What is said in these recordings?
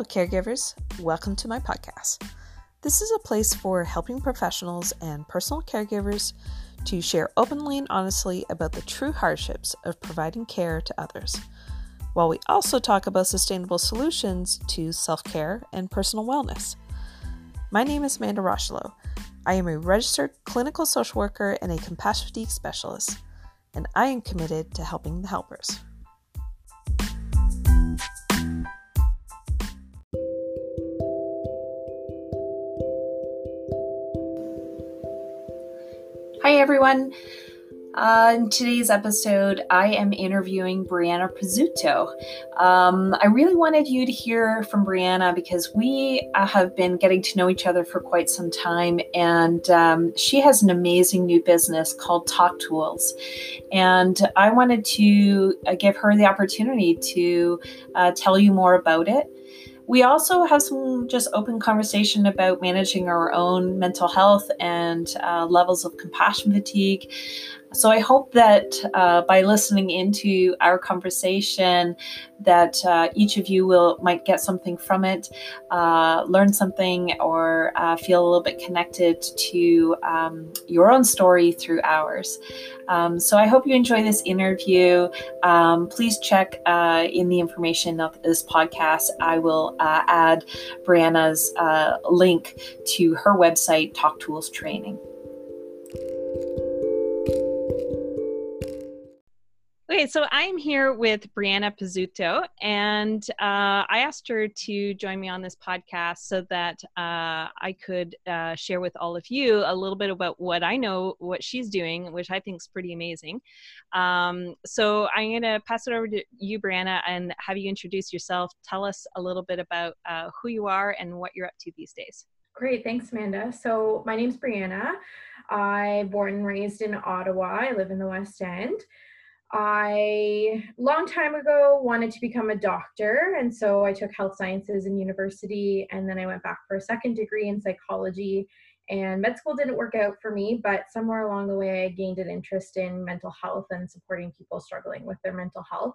Hello, caregivers. Welcome to my podcast. This is a place for helping professionals and personal caregivers to share openly and honestly about the true hardships of providing care to others, while we also talk about sustainable solutions to self-care and personal wellness. My name is Amanda Rochelow. I am a registered clinical social worker and a compassion fatigue specialist, and I am committed to helping the helpers. Hi everyone, in today's episode I am interviewing Breanna Pizzuto. I really wanted you to hear from Breanna because we have been getting to know each other for quite some time, and she has an amazing new business called Talk Tools, and I wanted to give her the opportunity to tell you more about it. We also have some just open conversation about managing our own mental health and levels of compassion fatigue. So I hope that by listening into our conversation that each of you might get something from it, learn something, or feel a little bit connected to your own story through ours. So I hope you enjoy this interview. Please check in the information of this podcast. I will add Breanna's link to her website, Talk Tools Training. Okay, so I'm here with Breanna Pizzuto, and I asked her to join me on this podcast so that I could share with all of you a little bit about what I know, what she's doing, which I think is pretty amazing. So I'm going to pass it over to you, Breanna, and have you introduce yourself. Tell us a little bit about who you are and what you're up to these days. Great, thanks, Amanda. So my name's Breanna. I'm born and raised in Ottawa. I live in the West End. I, long time ago, wanted to become a doctor, and so I took health sciences in university, and then I went back for a second degree in psychology, and med school didn't work out for me, but somewhere along the way I gained an interest in mental health and supporting people struggling with their mental health.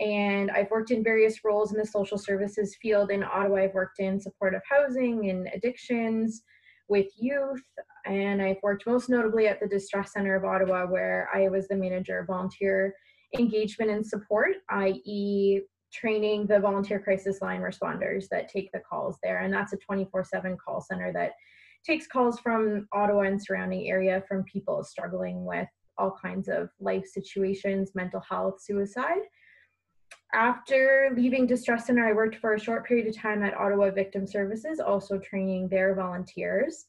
And I've worked in various roles in the social services field in Ottawa. I've worked in supportive housing and addictions with youth, and I've worked most notably at the Distress Centre of Ottawa, where I was the manager of volunteer engagement and support, i.e. training the volunteer crisis line responders that take the calls there. And that's a 24/7 call centre that takes calls from Ottawa and surrounding area from people struggling with all kinds of life situations, mental health, suicide. After leaving Distress Centre, I worked for a short period of time at Ottawa Victim Services, also training their volunteers.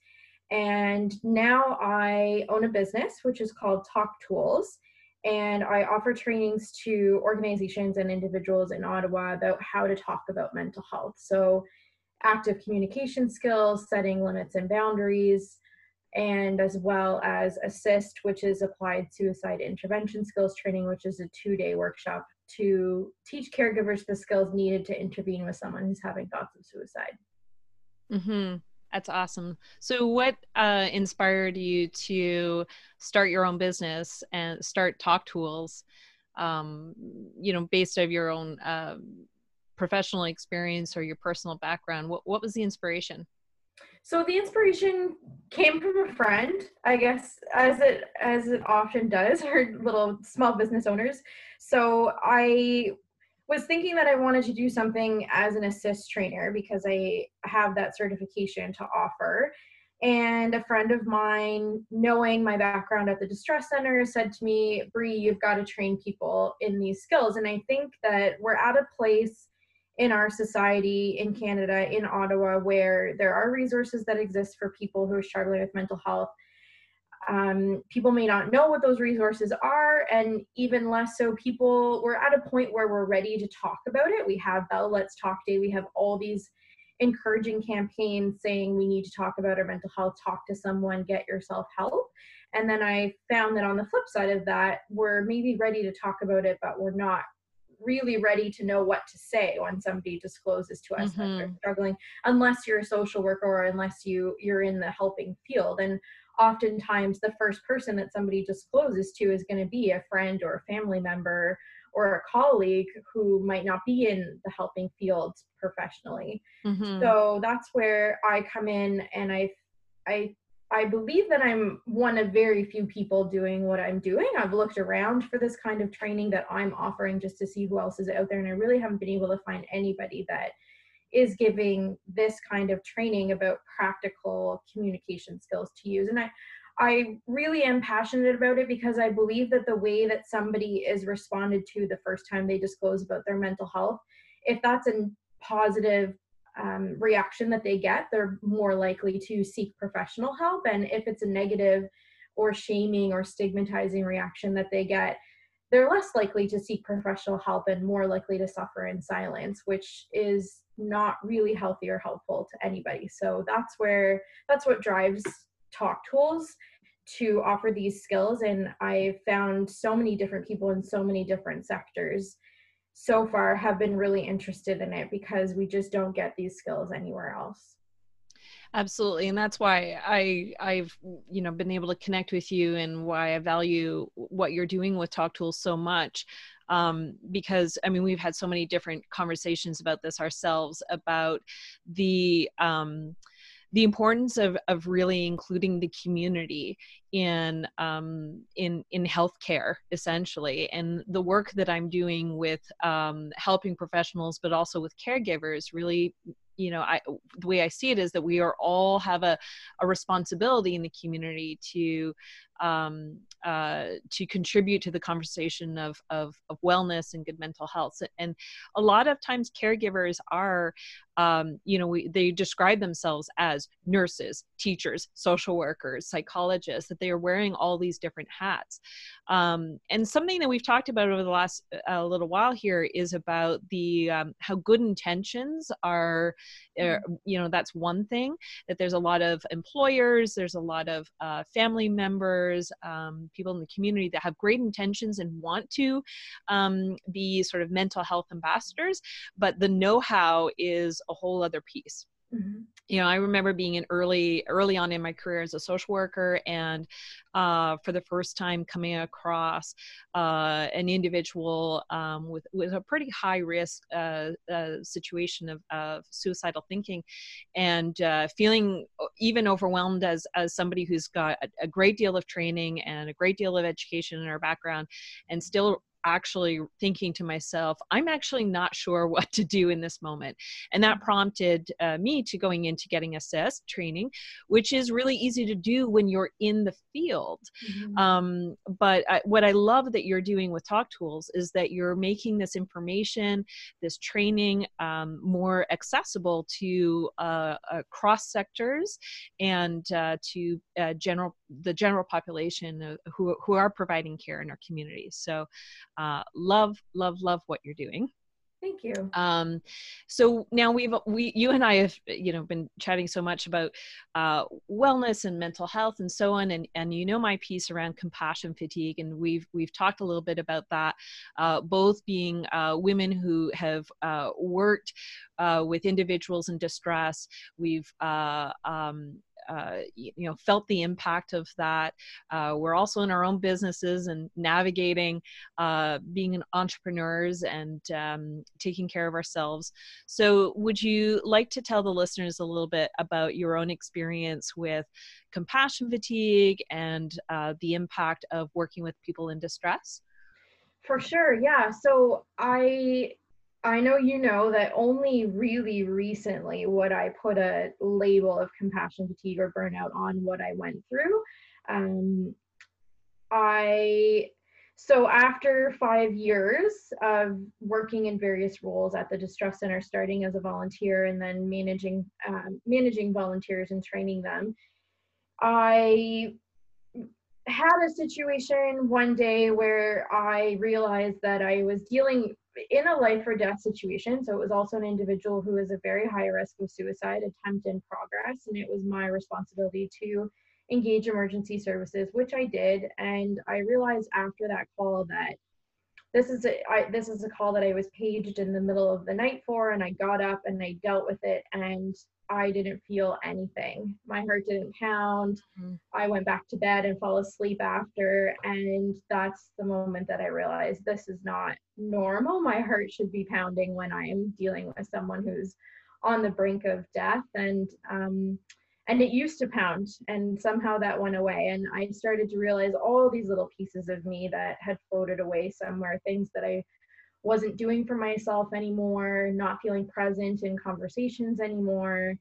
And now I own a business, which is called Talk Tools. And I offer trainings to organizations and individuals in Ottawa about how to talk about mental health. So active communication skills, setting limits and boundaries, and as well as ASSIST, which is Applied Suicide Intervention Skills Training, which is a 2-day workshop to teach caregivers the skills needed to intervene with someone who's having thoughts of suicide. Mm-hmm. That's awesome. So what inspired you to start your own business and start Talk Tools, based on your own professional experience or your personal background? What was the inspiration? So the inspiration came from a friend, I guess, as it often does, or little small business owners. So I was thinking that I wanted to do something as an ASSIST trainer because I have that certification to offer. And a friend of mine, knowing my background at the Distress Centre, said to me, "Bree, you've got to train people in these skills." And I think that we're at a place in our society, in Canada, in Ottawa, where there are resources that exist for people who are struggling with mental health. People may not know what those resources are, and even less so, we're at a point where we're ready to talk about it. We have Bell Let's Talk Day. We have all these encouraging campaigns saying we need to talk about our mental health, talk to someone, get yourself help. And then I found that on the flip side of that, we're maybe ready to talk about it, but we're not really ready to know what to say when somebody discloses to us that they're struggling, unless you're a social worker or unless you're in the helping field. And oftentimes the first person that somebody discloses to is going to be a friend or a family member or a colleague who might not be in the helping field professionally. Mm-hmm. So that's where I come in, and I believe that I'm one of very few people doing what I'm doing. I've looked around for this kind of training that I'm offering just to see who else is out there, and I really haven't been able to find anybody that is giving this kind of training about practical communication skills to use. And I really am passionate about it because I believe that the way that somebody is responded to the first time they disclose about their mental health, if that's a positive reaction that they get, they're more likely to seek professional help. And if it's a negative or shaming or stigmatizing reaction that they get, they're less likely to seek professional help and more likely to suffer in silence, which is not really healthy or helpful to anybody. So that's what drives Talk Tools to offer these skills. And I found so many different people in so many different sectors so far have been really interested in it because we just don't get these skills anywhere else. Absolutely. And that's why I've, you know, been able to connect with you and why I value what you're doing with Talk Tools so much. Because I mean, we've had so many different conversations about this ourselves, about the importance of really including the community in healthcare, essentially. And the work that I'm doing with helping professionals, but also with caregivers, really, you know, the way I see it is that we are all have a responsibility in the community to contribute to the conversation of wellness and good mental health. And a lot of times caregivers are, you know, they describe themselves as nurses, teachers, social workers, psychologists, that they are wearing all these different hats. And something that we've talked about over the last little while here is about the, how good intentions are, you know, that's one thing, that there's a lot of employers, there's a lot of family members, people in the community that have great intentions and want to be sort of mental health ambassadors, but the know-how is a whole other piece. Mm-hmm. You know, I remember being an early on in my career as a social worker, and for the first time coming across an individual with a pretty high risk situation of suicidal thinking, and feeling even overwhelmed as somebody who's got a great deal of training and a great deal of education in our background, and still actually thinking to myself, I'm actually not sure what to do in this moment. And that prompted me to going into getting ASSIST training, which is really easy to do when you're in the field. Mm-hmm. What I love that you're doing with Talk Tools is that you're making this information, this training more accessible to cross sectors and to the general population who are providing care in our communities. So love what you're doing. Thank you. So now you and I have, you know, been chatting so much about wellness and mental health and so on, and you know my piece around compassion fatigue, and we've talked a little bit about that, both being women who have worked with individuals in distress. We've you know, felt the impact of that. We're also in our own businesses and navigating being entrepreneurs and taking care of ourselves. So would you like to tell the listeners a little bit about your own experience with compassion fatigue and the impact of working with people in distress? For sure, yeah. So I know you know that only really recently would I put a label of compassion fatigue or burnout on what I went through. So after 5 years of working in various roles at the Distress Centre, starting as a volunteer and then managing volunteers and training them, I had a situation one day where I realized that I was dealing in a life or death situation. So it was also an individual who was a very high risk of suicide attempt in progress. And it was my responsibility to engage emergency services, which I did. And I realized after that call that This is a call that I was paged in the middle of the night for, and I got up and I dealt with it, and I didn't feel anything. My heart didn't pound. I went back to bed and fell asleep after, and that's the moment that I realized this is not normal. My heart should be pounding when I am dealing with someone who's on the brink of death, and it used to pound, and somehow that went away, and I started to realize all these little pieces of me that had floated away somewhere, things that I wasn't doing for myself anymore, not feeling present in conversations anymore,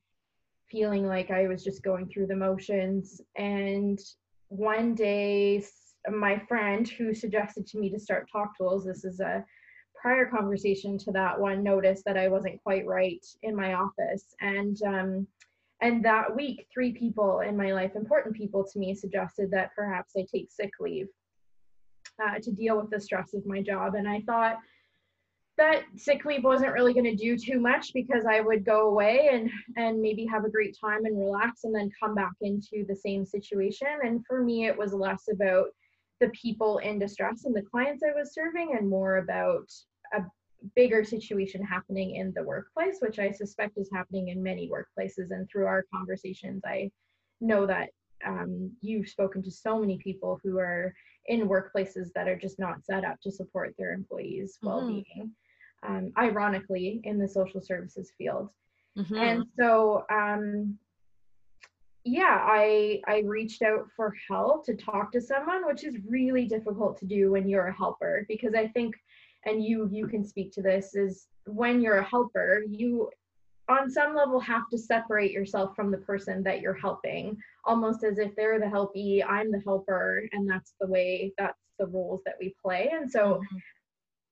feeling like I was just going through the motions. And one day, my friend who suggested to me to start Talk Tools, this is a prior conversation to that one, noticed that I wasn't quite right in my office. And that week, 3 people in my life, important people to me, suggested that perhaps I take sick leave to deal with the stress of my job. And I thought that sick leave wasn't really going to do too much, because I would go away and maybe have a great time and relax, and then come back into the same situation. And for me, it was less about the people in distress and the clients I was serving, and more about a bigger situation happening in the workplace, which I suspect is happening in many workplaces. And through our conversations, I know that you've spoken to so many people who are in workplaces that are just not set up to support their employees' well-being, ironically, in the social services field. And so, I reached out for help to talk to someone, which is really difficult to do when you're a helper, because I think, and you can speak to this, is when you're a helper, you on some level have to separate yourself from the person that you're helping, almost as if they're the helpee, I'm the helper, and that's the roles that we play. And so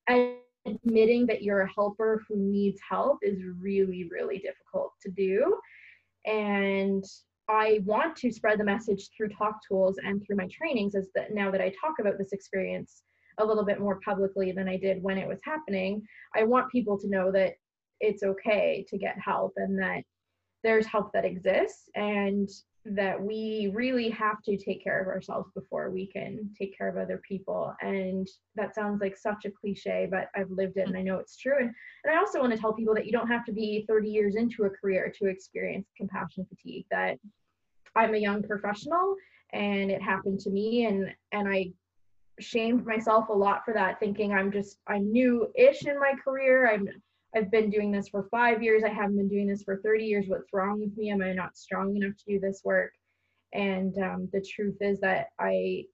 admitting that you're a helper who needs help is really, really difficult to do. And I want to spread the message through Talk Tools and through my trainings, is that now that I talk about this experience a little bit more publicly than I did when it was happening, I want people to know that it's okay to get help, and that there's help that exists, and that we really have to take care of ourselves before we can take care of other people. And that sounds like such a cliche, but I've lived it and I know it's true. And I also want to tell people that you don't have to be 30 years into a career to experience compassion fatigue, that I'm a young professional and it happened to me, and I shamed myself a lot for that, thinking I'm new-ish in my career. I've been doing this for 5 years. I haven't been doing this for 30 years. What's wrong with me? Am I not strong enough to do this work? And the truth is that I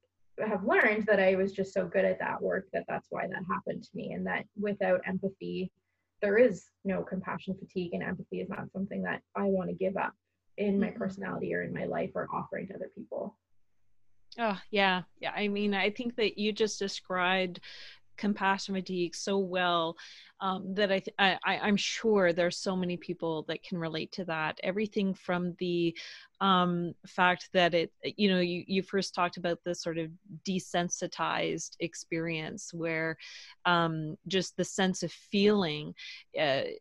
have learned that I was just so good at that work that's why that happened to me, and that without empathy, there is no compassion fatigue, and empathy is not something that I want to give up in my personality or in my life or offering to other people. Oh, yeah. Yeah. I mean, I think that you just described compassion fatigue so well, that I'm sure there's so many people that can relate to that. Everything from the fact that you first talked about this sort of desensitized experience where just the sense of feeling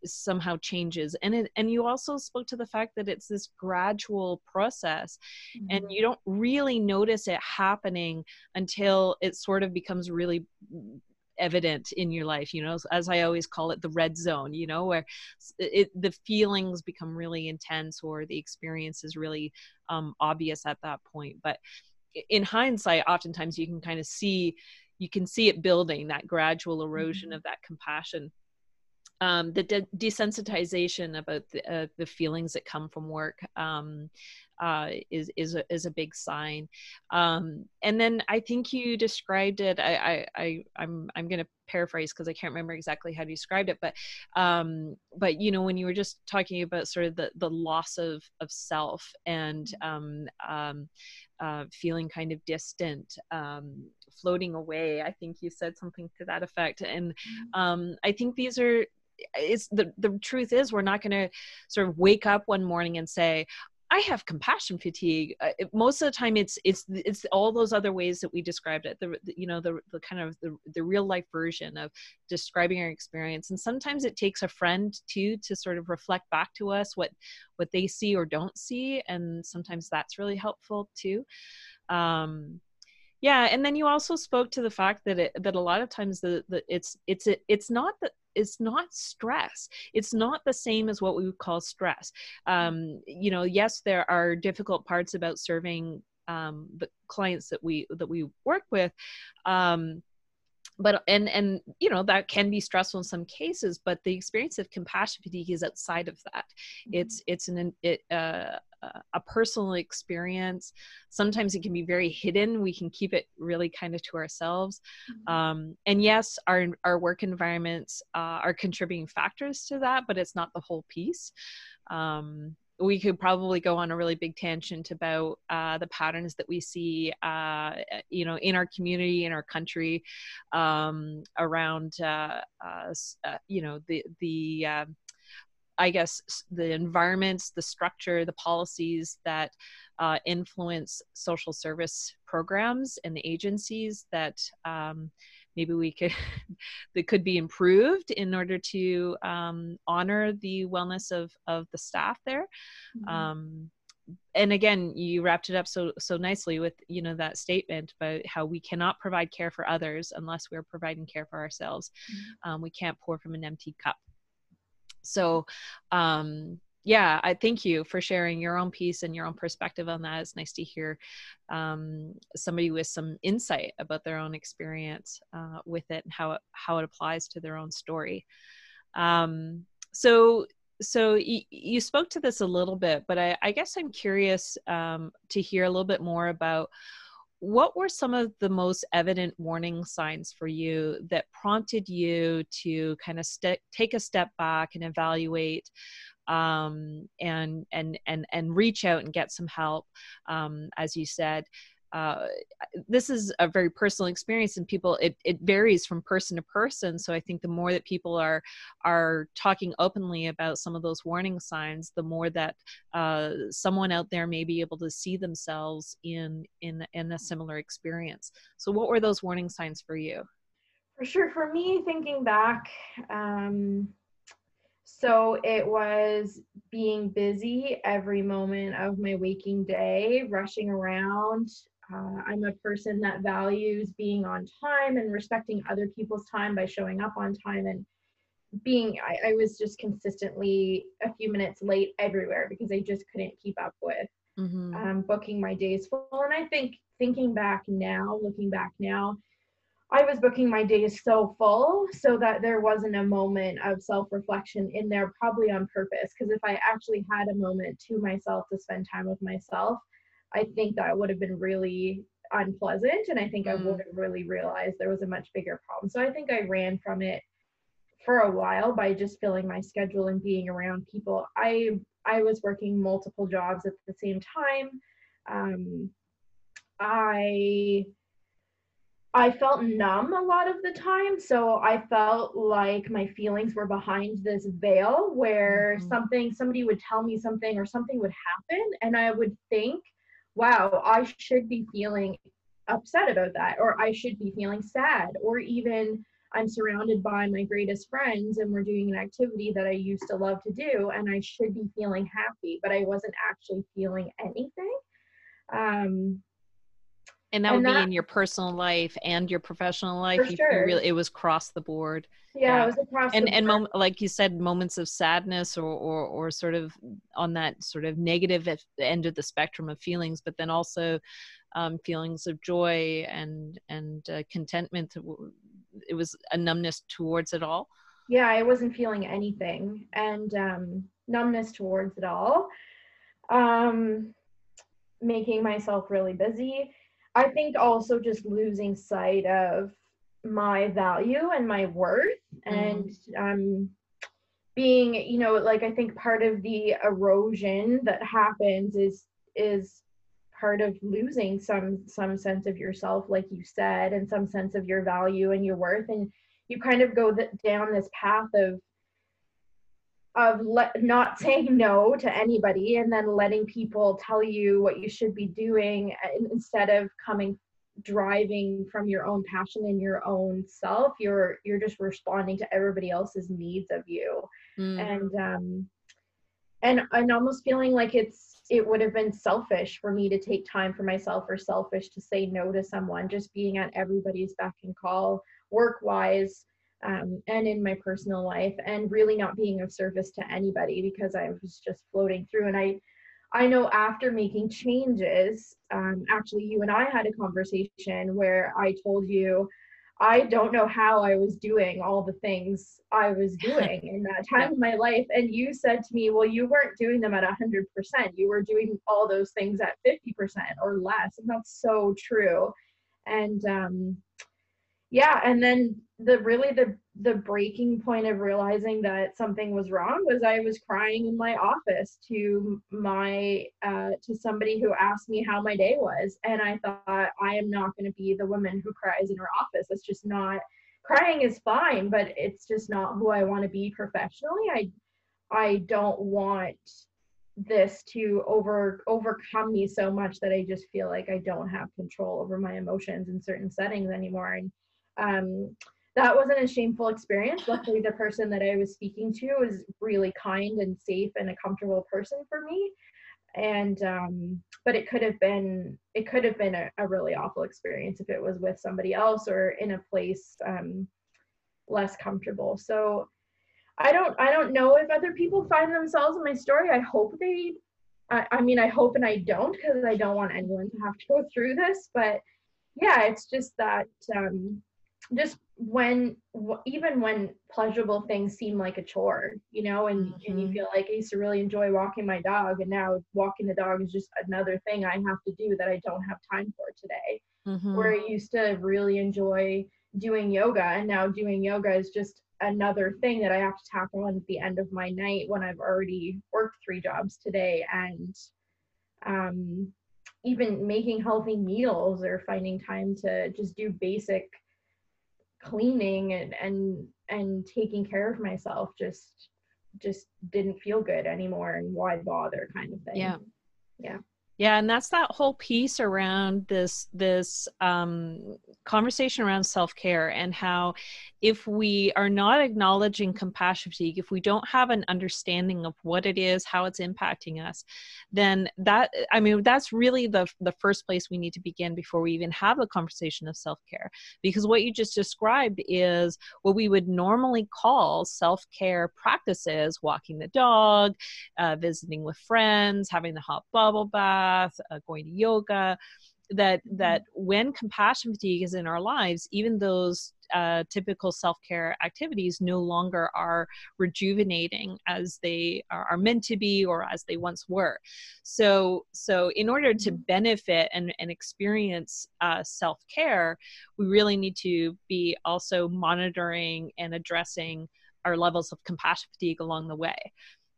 somehow changes. And you also spoke to the fact that it's this gradual process, and you don't really notice it happening until it sort of becomes really evident in your life, as I always call it, the red zone, where the feelings become really intense, or the experience is really obvious at that point. But in hindsight, oftentimes you can see it building, that gradual erosion of that compassion. The desensitization about the feelings that come from work is a big sign, and then I think you described it. I'm going to paraphrase because I can't remember exactly how you described it, but when you were just talking about sort of the loss of self and feeling kind of distant, floating away. I think you said something to that effect, and I think these are. It's the truth is, we're not going to sort of wake up one morning and say, I have compassion fatigue. Most of the time, it's all those other ways that we described it. The kind of the real life version of describing our experience. And sometimes it takes a friend too to sort of reflect back to us what they see or don't see. And sometimes that's really helpful too. Yeah, and then you also spoke to the fact that that a lot of times it's not stress. It's not the same as what we would call stress. You know, yes, there are difficult parts about serving the clients that we work with, but you know, that can be stressful in some cases. But the experience of compassion fatigue is outside of that. Mm-hmm. It's a personal experience. Sometimes it can be very hidden. We can keep it really kind of to ourselves. Mm-hmm. And yes, our work environments are contributing factors to that, but it's not the whole piece. We could probably go on a really big tangent about the patterns that we see, you know, in our community, in our country, around, you know, I guess the environments, the structure, the policies that influence social service programs and agencies that maybe that could be improved in order to honor the wellness of the staff there. Mm-hmm. And again, you wrapped it up so nicely with, you know, that statement about how we cannot provide care for others unless we're providing care for ourselves. Mm-hmm. We can't pour from an empty cup. So, yeah, I thank you for sharing your own piece and your own perspective on that. It's nice to hear somebody with some insight about their own experience with it and how it applies to their own story. So you spoke to this a little bit, but I guess I'm curious to hear a little bit more about what were some of the most evident warning signs for you that prompted you to kind of take a step back and evaluate, and reach out and get some help? As you said, this is a very personal experience, and it varies from person to person. So I think the more that people are talking openly about some of those warning signs, the more that someone out there may be able to see themselves in a similar experience. So what were those warning signs for you? For sure. For me, thinking back, so it was being busy every moment of my waking day, rushing around. I'm a person that values being on time and respecting other people's time by showing up on time, and I was just consistently a few minutes late everywhere because I just couldn't keep up with mm-hmm. Booking my days full. And I think looking back now, I was booking my days so full so that there wasn't a moment of self-reflection in there, probably on purpose, because if I actually had a moment to myself to spend time with myself, I think that would have been really unpleasant, and I think I would have really realized there was a much bigger problem. So I think I ran from it for a while by just filling my schedule and being around people. I was working multiple jobs at the same time. I felt numb a lot of the time, so I felt like my feelings were behind this veil where mm-hmm. somebody would tell me something or something would happen, and I would think, wow, I should be feeling upset about that, or I should be feeling sad, or even I'm surrounded by my greatest friends and we're doing an activity that I used to love to do, and I should be feeling happy, but I wasn't actually feeling anything. And that would be in your personal life and your professional life. You really, it was across the board. Yeah, it was across the board. And like you said, moments of sadness or sort of on that sort of negative end of the spectrum of feelings, but then also feelings of joy and contentment. It was a numbness towards it all. Yeah, I wasn't feeling anything, and numbness towards it all. Making myself really busy. I think also just losing sight of my value and my worth, and being, you know, like, I think part of the erosion that happens is part of losing some sense of yourself, like you said, and some sense of your value and your worth. And you kind of go down this path of not saying no to anybody, and then letting people tell you what you should be doing instead of driving from your own passion and your own self. You're just responding to everybody else's needs of you, and almost feeling like it's it would have been selfish for me to take time for myself, or selfish to say no to someone, just being at everybody's beck and call, work-wise, and in my personal life, and really not being of service to anybody because I was just floating through. And I know after making changes, actually you and I had a conversation where I told you, I don't know how I was doing all the things I was doing in that time of my life. And you said to me, well, you weren't doing them at 100%. You were doing all those things at 50% or less. And that's so true. And yeah. And then the breaking point of realizing that something was wrong was I was crying in my office to my to somebody who asked me how my day was, and I thought, I am not going to be the woman who cries in her office. It's just not. Crying is fine, but it's just not who I want to be professionally. I don't want this to overcome me so much that I just feel like I don't have control over my emotions in certain settings anymore. And that wasn't a shameful experience. Luckily, the person that I was speaking to was really kind and safe and a comfortable person for me. And, but it could have been a really awful experience if it was with somebody else or in a place, less comfortable. So I don't know if other people find themselves in my story. I hope I hope, and I don't, because I don't want anyone to have to go through this, but yeah, it's just that, just even when pleasurable things seem like a chore, you know, and you feel like I used to really enjoy walking my dog, and now walking the dog is just another thing I have to do that I don't have time for today. Mm-hmm. Where I used to really enjoy doing yoga, and now doing yoga is just another thing that I have to tackle on at the end of my night when I've already worked 3 jobs today. And even making healthy meals or finding time to just do basic cleaning and taking care of myself just didn't feel good anymore, and why bother, kind of thing. Yeah And that's that whole piece around this conversation around self-care, and how if we are not acknowledging compassion fatigue, if we don't have an understanding of what it is, how it's impacting us, then that's really the first place we need to begin before we even have a conversation of self-care. Because what you just described is what we would normally call self-care practices: walking the dog, visiting with friends, having the hot bubble bath, going to yoga. That when compassion fatigue is in our lives, even those typical self-care activities no longer are rejuvenating as they are meant to be, or as they once were. So in order to benefit and experience self-care, we really need to be also monitoring and addressing our levels of compassion fatigue along the way.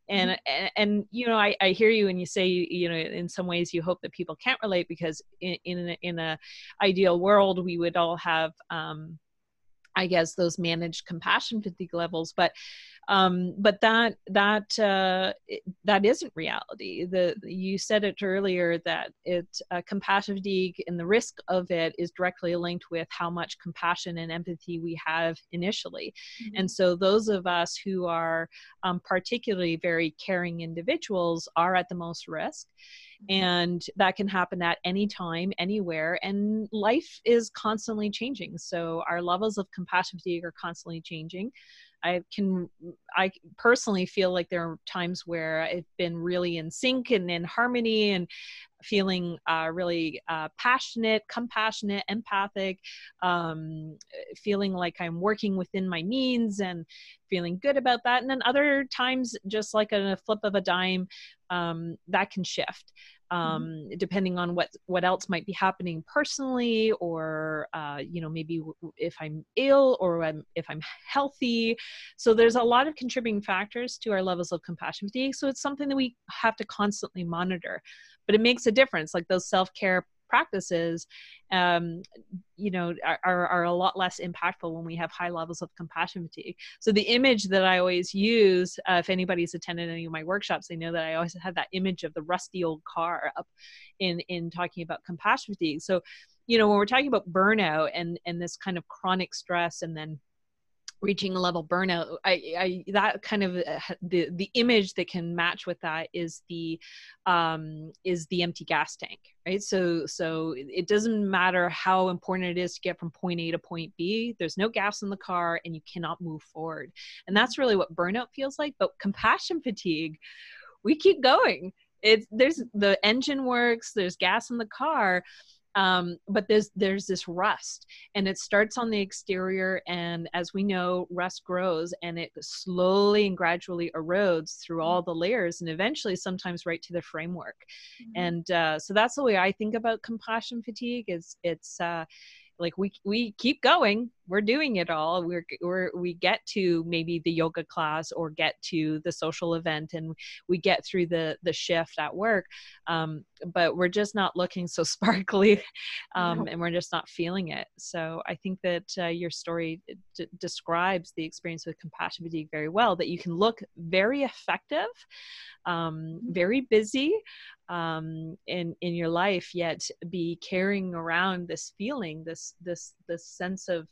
And you know, I hear you, and you say, you know, in some ways you hope that people can't relate, because in a ideal world, we would all have, I guess, those managed compassion fatigue levels, but that isn't reality. You said it earlier that compassion fatigue and the risk of it is directly linked with how much compassion and empathy we have initially. Mm-hmm. And so those of us who are particularly very caring individuals are at the most risk. And that can happen at any time, anywhere, and life is constantly changing. So our levels of compassion fatigue are constantly changing. I personally feel like there are times where I've been really in sync and in harmony, and feeling really passionate, compassionate, empathic, feeling like I'm working within my means and feeling good about that. And then other times, just like on a flip of a dime, that can shift. Depending on what else might be happening personally, or, you know, maybe if I'm ill, or if I'm healthy. So there's a lot of contributing factors to our levels of compassion fatigue. So it's something that we have to constantly monitor, but it makes a difference. Like those self-care practices, you know, are a lot less impactful when we have high levels of compassion fatigue. So the image that I always use, if anybody's attended any of my workshops, they know that I always have that image of the rusty old car up in talking about compassion fatigue. So, you know, when we're talking about burnout and this kind of chronic stress, and then reaching a level burnout, that kind of the image that can match with that is the empty gas tank, right? So it doesn't matter how important it is to get from point A to point B. There's no gas in the car, and you cannot move forward. And that's really what burnout feels like. But compassion fatigue, we keep going. There's the engine works. There's gas in the car. But there's this rust, and it starts on the exterior, and as we know, rust grows, and it slowly and gradually erodes through all the layers, and eventually sometimes right to the framework. Mm-hmm. And so that's the way I think about compassion fatigue. It's like we keep going, we're doing it all. We get to maybe the yoga class or get to the social event, and we get through the shift at work. But we're just not looking so sparkly, and we're just not feeling it. So I think that your story describes the experience with compassion fatigue very well, that you can look very effective, very busy in your life, yet be carrying around this feeling, this sense of,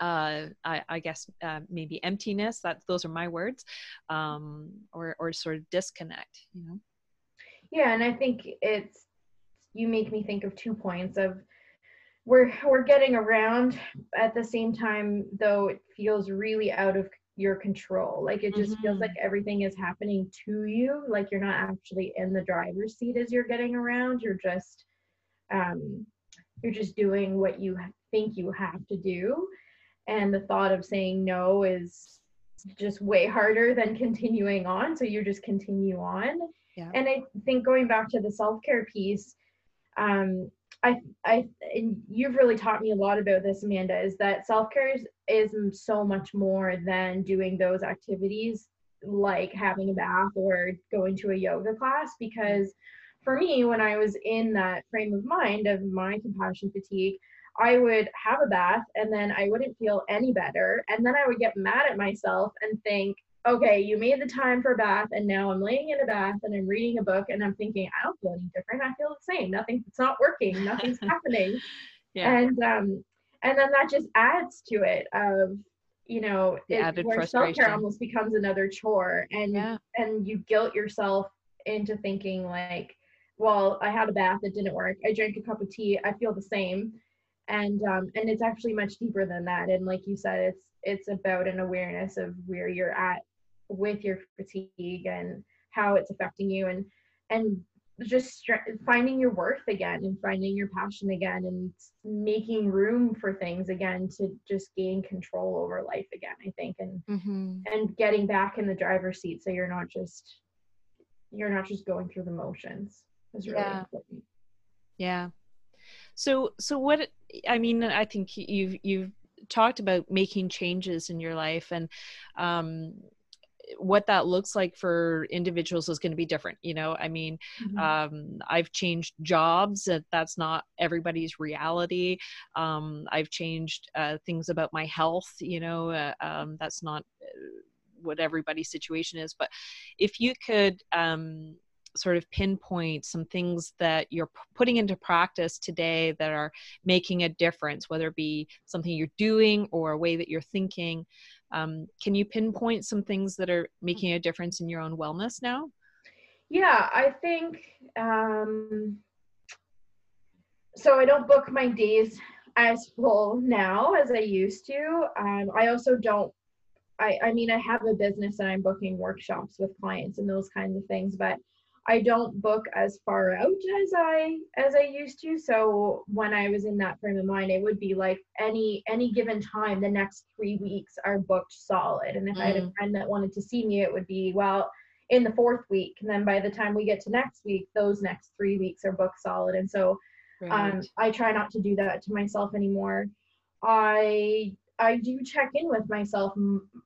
I guess maybe emptiness. Those are my words, or sort of disconnect, you know? Yeah. And I think you make me think of 2 points of we're getting around at the same time, though it feels really out of your control. Like it just feels like everything is happening to you. Like you're not actually in the driver's seat as you're getting around. You're just doing what you think you have to do. And the thought of saying no is just way harder than continuing on. So you just continue on. Yeah. And I think going back to the self-care piece, and you've really taught me a lot about this, Amanda, is that self-care is so much more than doing those activities like having a bath or going to a yoga class. Because for me, when I was in that frame of mind of my compassion fatigue, I would have a bath and then I wouldn't feel any better. And then I would get mad at myself and think, okay, you made the time for a bath, and now I'm laying in a bath and I'm reading a book and I'm thinking, I don't feel any different. I feel the same. It's not working. Nothing's happening. Yeah. And then that just adds to it of, you know, where self-care almost becomes another chore, and you guilt yourself into thinking like, well, I had a bath, it didn't work. I drank a cup of tea, I feel the same. And it's actually much deeper than that. And like you said, it's about an awareness of where you're at with your fatigue and how it's affecting you, and just finding your worth again and finding your passion again and making room for things again to just gain control over life again, I think, and getting back in the driver's seat. So you're not just going through the motions is really important. Yeah. So what, I mean, I think you've talked about making changes in your life, and what that looks like for individuals is going to be different. You know, I mean, I've changed jobs. That's not everybody's reality. I've changed things about my health, you know, that's not what everybody's situation is. But if you could sort of pinpoint some things that you're putting into practice today that are making a difference, whether it be something you're doing or a way that you're thinking. Can you pinpoint some things that are making a difference in your own wellness now? Yeah, I think, so I don't book my days as full now as I used to. I also don't, I mean, I have a business and I'm booking workshops with clients and those kinds of things, but I don't book as far out as I used to. So when I was in that frame of mind, it would be like any given time, the next 3 weeks are booked solid. And if I had a friend that wanted to see me, it would be, well, in the fourth week. And then by the time we get to next week, those next 3 weeks are booked solid. And so I try not to do that to myself anymore. I do check in with myself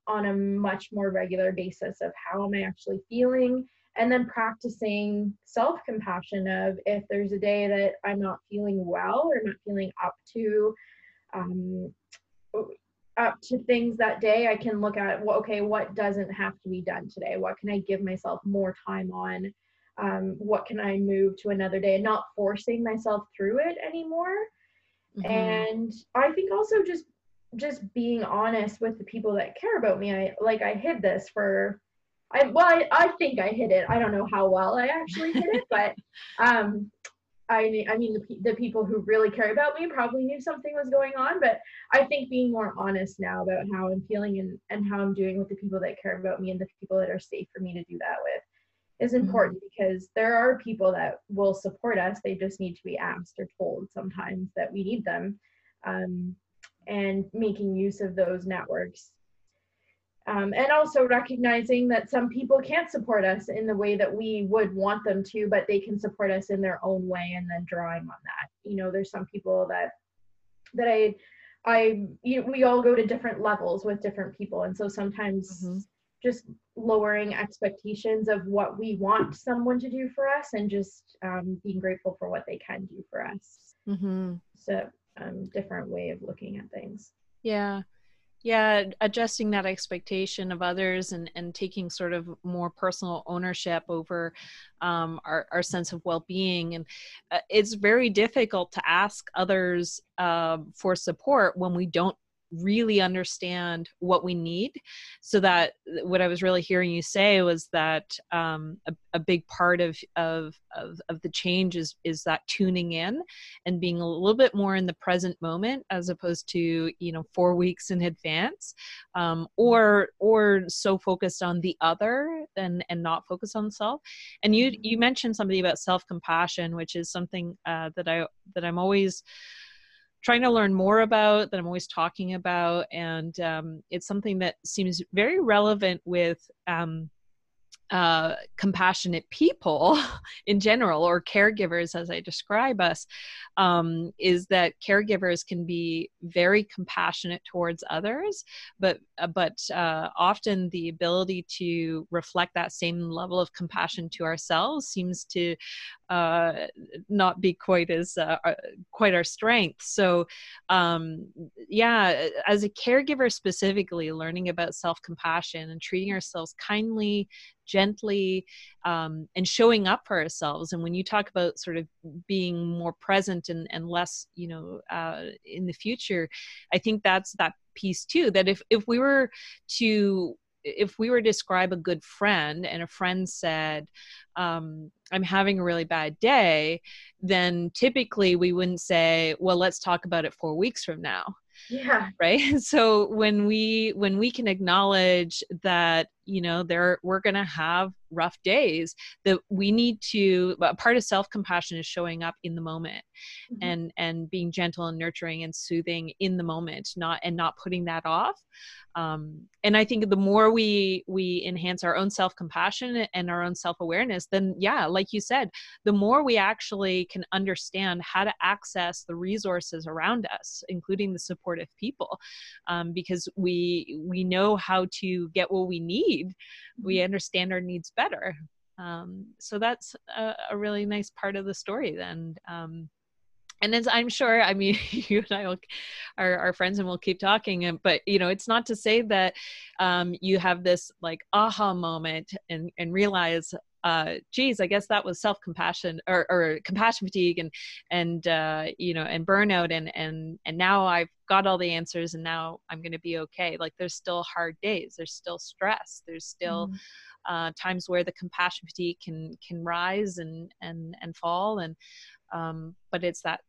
on a much more regular basis of how am I actually feeling? And then practicing self-compassion of if there's a day that I'm not feeling well or not feeling up to things that day, I can look at, well, okay, what doesn't have to be done today? What can I give myself more time on? What can I move to another day? And not forcing myself through it anymore. Mm-hmm. And I think also just just being honest with the people that care about me. I hid this for, I think I hid it. I don't know how well I actually hid it, but I mean the people who really care about me probably knew something was going on, but I think being more honest now about how I'm feeling and how I'm doing with the people that care about me and the people that are safe for me to do that with is important, because there are people that will support us. They just need to be asked or told sometimes that we need them, and making use of those networks. And also recognizing that some people can't support us in the way that we would want them to, but they can support us in their own way, and then drawing on that. You know, there's some people that we all go to different levels with different people. And so sometimes just lowering expectations of what we want someone to do for us, and just being grateful for what they can do for us. So different way of looking at things. Yeah. Yeah, adjusting that expectation of others and taking sort of more personal ownership over our sense of well-being. And it's very difficult to ask others for support when we don't really understand what we need. So that what I was really hearing you say was that a big part of the change is that tuning in and being a little bit more in the present moment, as opposed to 4 weeks in advance, or so focused on the other and not focused on self. And you mentioned something about self-compassion, which is something that I'm always trying to learn more about, that I'm always talking about. And it's something that seems very relevant with compassionate people in general, or caregivers as I describe us, is that caregivers can be very compassionate towards others, but often the ability to reflect that same level of compassion to ourselves seems to not be quite as quite our strength. So yeah, as a caregiver specifically, learning about self-compassion and treating ourselves kindly, gently, and showing up for ourselves. And when you talk about sort of being more present and less, in the future, I think that's that piece too, that if we were to describe a good friend, and a friend said, I'm having a really bad day, then typically we wouldn't say, well, let's talk about it 4 weeks from now. Yeah. Right. So when we can acknowledge that, we're going to have rough days, that we need to, a part of self-compassion is showing up in the moment and being gentle and nurturing and soothing in the moment, not putting that off. And I think the more we enhance our own self-compassion and our own self-awareness, then yeah, like you said, the more we actually can understand how to access the resources around us, including the supportive people, because we know how to get what we need. We understand our needs better. So that's a really nice part of the story then. And as I'm sure, you and I are friends and we'll keep talking, but it's not to say that you have this like aha moment and realize, geez, I guess that was self-compassion or compassion fatigue and burnout and now I've got all the answers and now I'm going to be okay. Like, there's still hard days. There's still stress. There's still times where the compassion fatigue can rise and fall. And, but it's that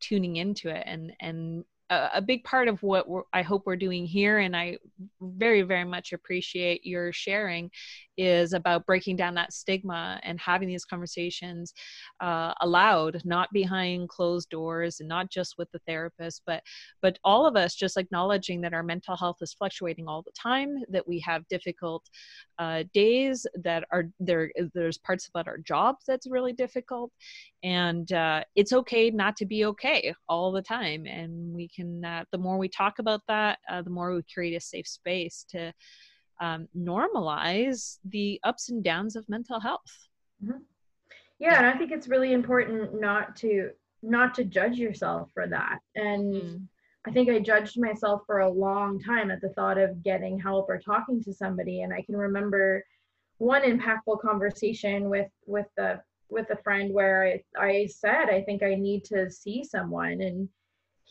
tuning into it and a big part of what I hope we're doing here, and I very, very much appreciate your sharing, is about breaking down that stigma and having these conversations aloud, not behind closed doors, and not just with the therapist, but all of us just acknowledging that our mental health is fluctuating all the time, that we have difficult days, that there's parts about our jobs that's really difficult, and it's okay not to be okay all the time, and we can. And the more we talk about that, the more we create a safe space to normalize the ups and downs of mental health. Yeah, and I think it's really important not to judge yourself for that. And I think I judged myself for a long time at the thought of getting help or talking to somebody. And I can remember one impactful conversation with a friend where I said, I think I need to see someone, and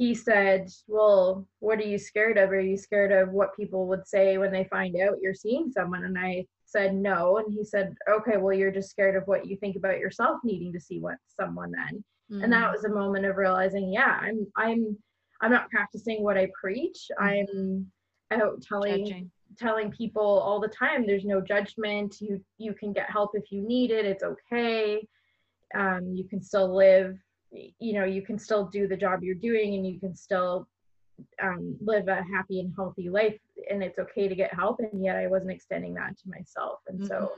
he said, well, what are you scared of? Are you scared of what people would say when they find out you're seeing someone? And I said, no. And he said, okay, well, you're just scared of what you think about yourself needing to see someone then. Mm-hmm. And that was a moment of realizing, yeah, I'm not practicing what I preach. Mm-hmm. I'm out telling people all the time, there's no judgment. You can get help if you need it. It's okay. You can still live, you can still do the job you're doing, and you can still live a happy and healthy life, and it's okay to get help. And yet I wasn't extending that to myself. And mm-hmm. so,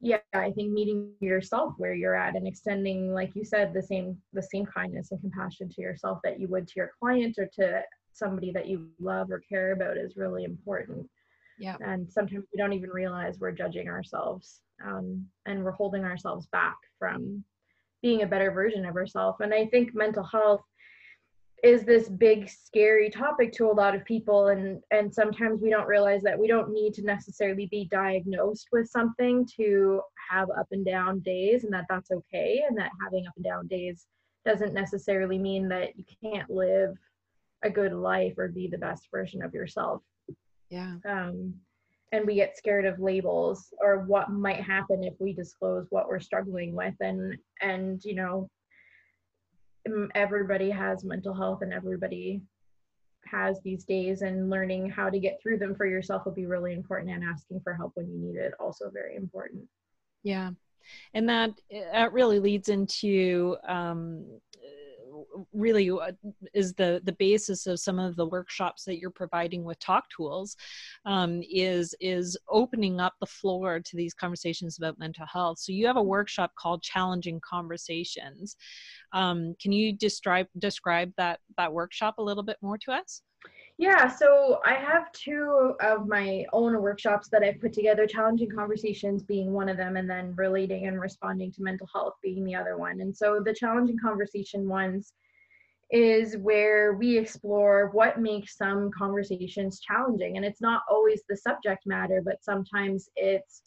yeah, I think meeting yourself where you're at and extending, like you said, the same kindness and compassion to yourself that you would to your client or to somebody that you love or care about is really important. Yeah. And sometimes we don't even realize we're judging ourselves, and we're holding ourselves back from being a better version of ourselves. And I think mental health is this big, scary topic to a lot of people. And sometimes we don't realize that we don't need to necessarily be diagnosed with something to have up and down days, and that that's okay. And that having up and down days doesn't necessarily mean that you can't live a good life or be the best version of yourself. Yeah. And we get scared of labels or what might happen if we disclose what we're struggling with. And everybody has mental health and everybody has these days, and learning how to get through them for yourself will be really important, and asking for help when you need it also very important. Yeah. And that really leads into really is the basis of some of the workshops that you're providing with Talk Tools, is opening up the floor to these conversations about mental health. So you have a workshop called Challenging Conversations. Can you describe that workshop a little bit more to us? Yeah, so I have two of my own workshops that I've put together, Challenging Conversations being one of them, and then Relating and Responding to Mental Health being the other one. And so the Challenging Conversation ones is where we explore what makes some conversations challenging. And it's not always the subject matter, but sometimes it's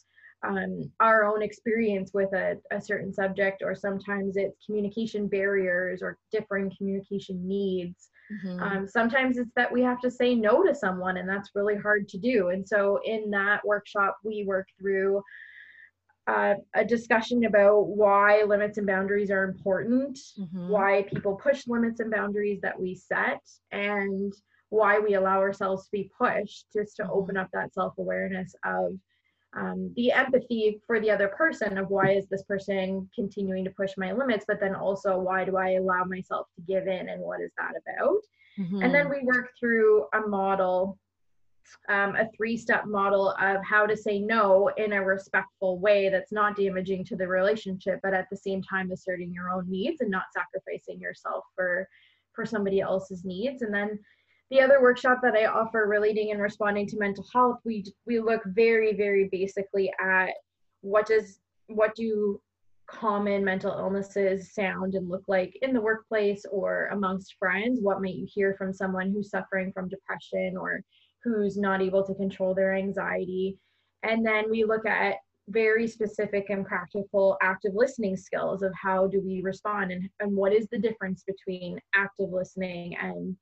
our own experience with a certain subject, or sometimes it's communication barriers or differing communication needs. Mm-hmm. Sometimes it's that we have to say no to someone, and that's really hard to do. And so in that workshop, we work through a discussion about why limits and boundaries are important, mm-hmm. why people push limits and boundaries that we set, and why we allow ourselves to be pushed, just to mm-hmm. open up that self-awareness of the empathy for the other person, of why is this person continuing to push my limits, but then also why do I allow myself to give in, and what is that about? Mm-hmm. And then we work through a model, a 3-step model of how to say no in a respectful way that's not damaging to the relationship, but at the same time asserting your own needs and not sacrificing yourself for somebody else's needs. And then the other workshop that I offer, Relating and Responding to Mental Health, we look very, very basically at what do common mental illnesses sound and look like in the workplace or amongst friends. What might you hear from someone who's suffering from depression or who's not able to control their anxiety? And then we look at very specific and practical active listening skills of how do we respond, and what is the difference between active listening and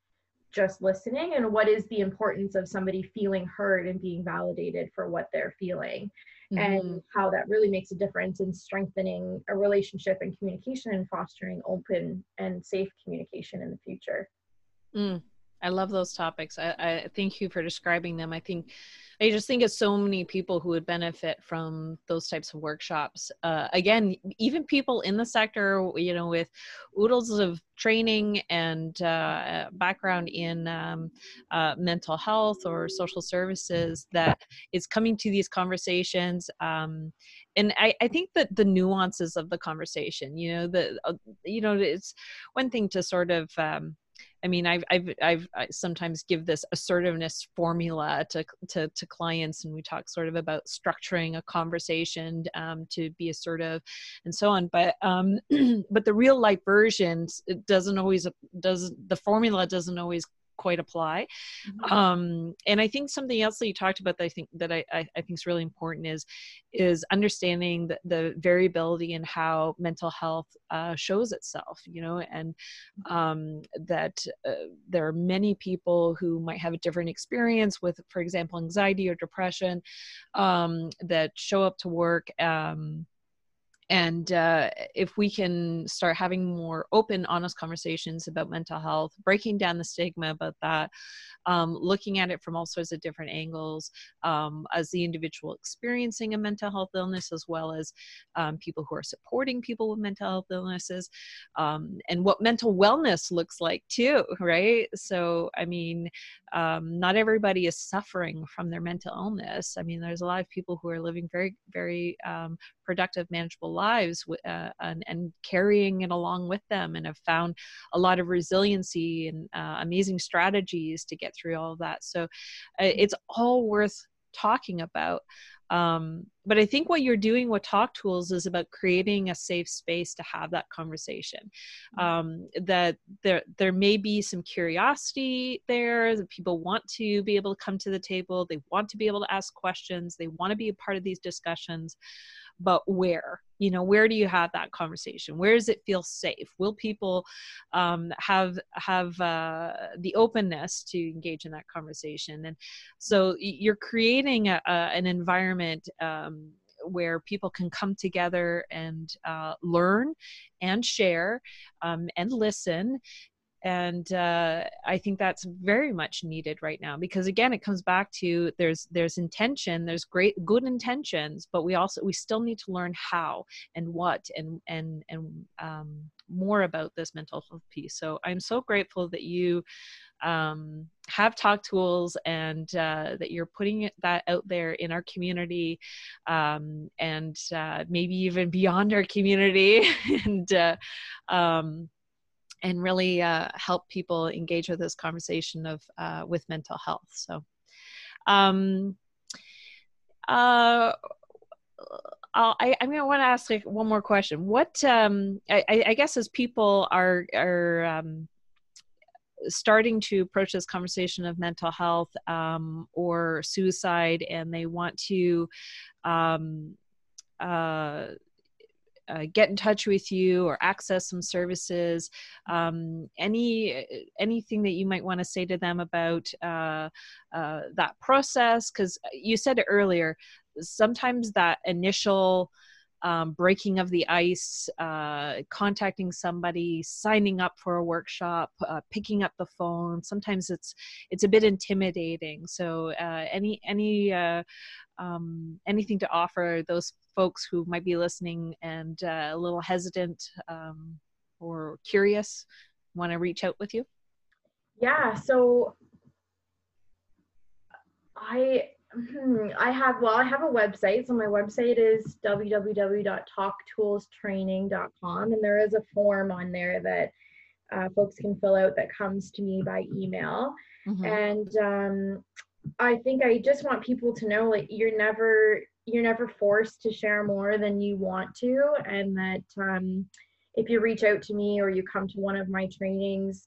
just listening, and what is the importance of somebody feeling heard and being validated for what they're feeling, mm-hmm. and how that really makes a difference in strengthening a relationship and communication and fostering open and safe communication in the future. I love those topics. I thank you for describing them. I just think it's so many people who would benefit from those types of workshops. Again, even people in the sector, with oodles of training and background in mental health or social services, that is coming to these conversations. And I think that the nuances of the conversation, it's one thing to sort of, I sometimes give this assertiveness formula to clients, and we talk sort of about structuring a conversation to be assertive, and so on. But the real life version doesn't always the formula doesn't always quite apply. Mm-hmm. And I think something else that you talked about that I think is really important is understanding the variability in how mental health shows itself, you know, and that there are many people who might have a different experience with, for example, anxiety or depression that show up to work. And if we can start having more open, honest conversations about mental health, breaking down the stigma about that, looking at it from all sorts of different angles as the individual experiencing a mental health illness, as well as people who are supporting people with mental health illnesses, and what mental wellness looks like too, right? So, I mean, not everybody is suffering from their mental illness. I mean, there's a lot of people who are living very, very productive, manageable lives and carrying it along with them, and have found a lot of resiliency and amazing strategies to get through all of that. So it's all worth talking about. But I think what you're doing with Talk Tools is about creating a safe space to have that conversation. That there may be some curiosity there, that people want to be able to come to the table, they want to be able to ask questions, they want to be a part of these discussions. But where, you know, where do you have that conversation? Where does it feel safe? Will people have the openness to engage in that conversation? And so you're creating an environment where people can come together and learn and share and listen. And I think that's very much needed right now, because again, it comes back to there's intention, there's good intentions, but we still need to learn how and what and more about this mental health piece. So I'm so grateful that you have Talk Tools, and that you're putting that out there in our community, and maybe even beyond our community, and really help people engage with this conversation with mental health. So I'm going to want to ask one more question. What I guess, as people are starting to approach this conversation of mental health or suicide, and they want to get in touch with you or access some services, anything that you might want to say to them about that process? Because you said earlier, sometimes that initial breaking of the ice, contacting somebody, signing up for a workshop, picking up the phone, sometimes it's a bit intimidating. So anything to offer those folks who might be listening and a little hesitant or curious, want to reach out with you? Yeah, so I have a website. So my website is www.talktoolstraining.com, and there is a form on there that folks can fill out that comes to me by email. Mm-hmm. And I think I just want people to know, like, you're never forced to share more than you want to, and that if you reach out to me or you come to one of my trainings,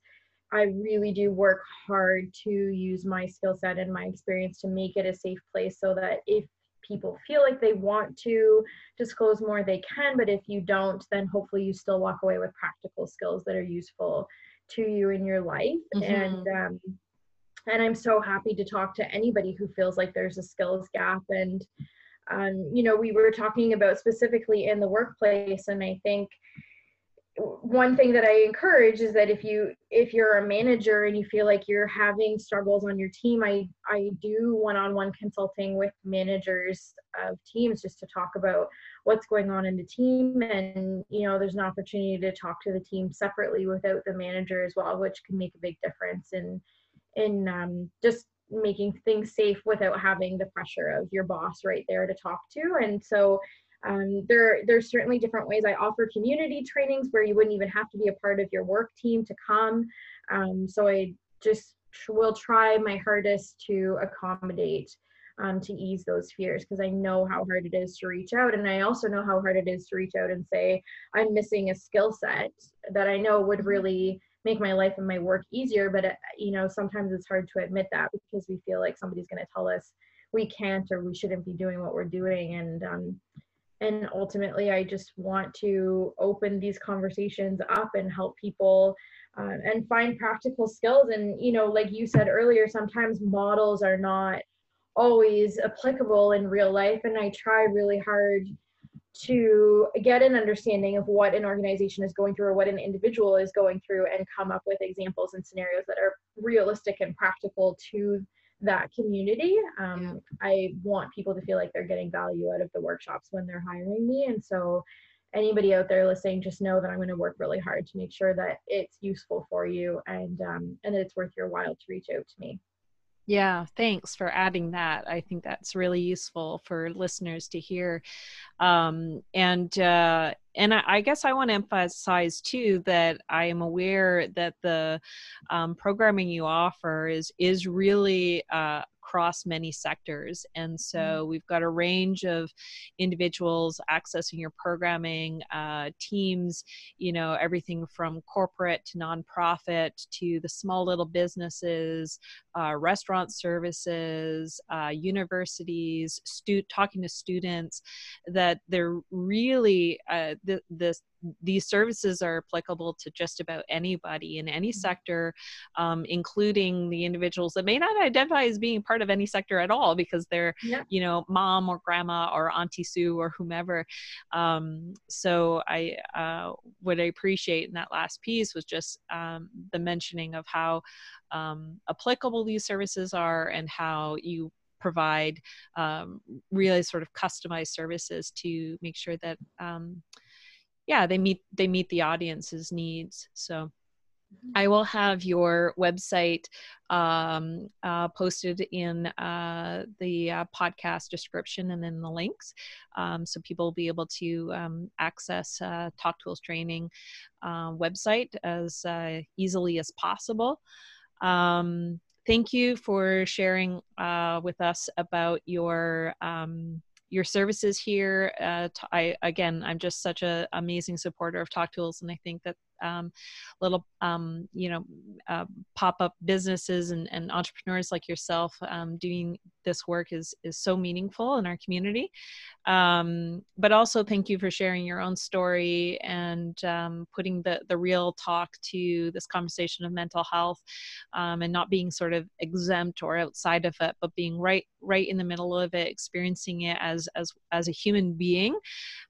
I really do work hard to use my skill set and my experience to make it a safe place, so that if people feel like they want to disclose more, they can. But if you don't, then hopefully you still walk away with practical skills that are useful to you in your life. Mm-hmm. And I'm so happy to talk to anybody who feels like there's a skills gap. And you know, we were talking about specifically in the workplace, and I think one thing that I encourage is that if you're a manager and you feel like you're having struggles on your team, I do one-on-one consulting with managers of teams, just to talk about what's going on in the team. And, you know, there's an opportunity to talk to the team separately without the manager as well, which can make a big difference in just making things safe without having the pressure of your boss right there to talk to. And so there's certainly different ways. I offer community trainings where you wouldn't even have to be a part of your work team to come. So I just will try my hardest to accommodate, to ease those fears, because I know how hard it is to reach out. And I also know how hard it is to reach out and say, I'm missing a skill set that I know would really make my life and my work easier. But, you know, sometimes it's hard to admit that because we feel like somebody's going to tell us we can't or we shouldn't be doing what we're doing. And ultimately, I just want to open these conversations up and help people and find practical skills. And, you know, like you said earlier, sometimes models are not always applicable in real life. And I try really hard to get an understanding of what an organization is going through or what an individual is going through and come up with examples and scenarios that are realistic and practical to that community. I want people to feel like they're getting value out of the workshops when they're hiring me. And so anybody out there listening, just know that I'm going to work really hard to make sure that it's useful for you and that it's worth your while to reach out to me. Yeah, thanks for adding that. I think that's really useful for listeners to hear. And I guess I want to emphasize too that I am aware that the programming you offer is really across many sectors. And so we've got a range of individuals accessing your programming, teams, you know, everything from corporate to nonprofit to the small little businesses, restaurant services, universities, talking to students, that they're really, these services are applicable to just about anybody in any sector, including the individuals that may not identify as being part of any sector at all because they're, you know, mom or grandma or Auntie Sue or whomever. So what I appreciate in that last piece was just the mentioning of how applicable these services are and how you provide really sort of customized services to make sure that they meet the audience's needs. So I will have your website posted in the podcast description and in the links. So people will be able to access Talk Tools Training website as easily as possible. Thank you for sharing with us about your services here. I'm just such an amazing supporter of Talk Tools, and I think that pop-up businesses and entrepreneurs like yourself doing this work is so meaningful in our community. But also thank you for sharing your own story and putting the real talk to this conversation of mental health and not being sort of exempt or outside of it, but being right in the middle of it, experiencing it as a human being,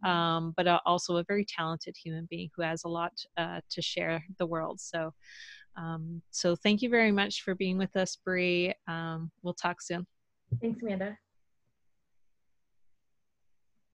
but also a very talented human being who has a lot to share the world. So thank you very much for being with us, Bree. We'll talk soon. Thanks, Amanda.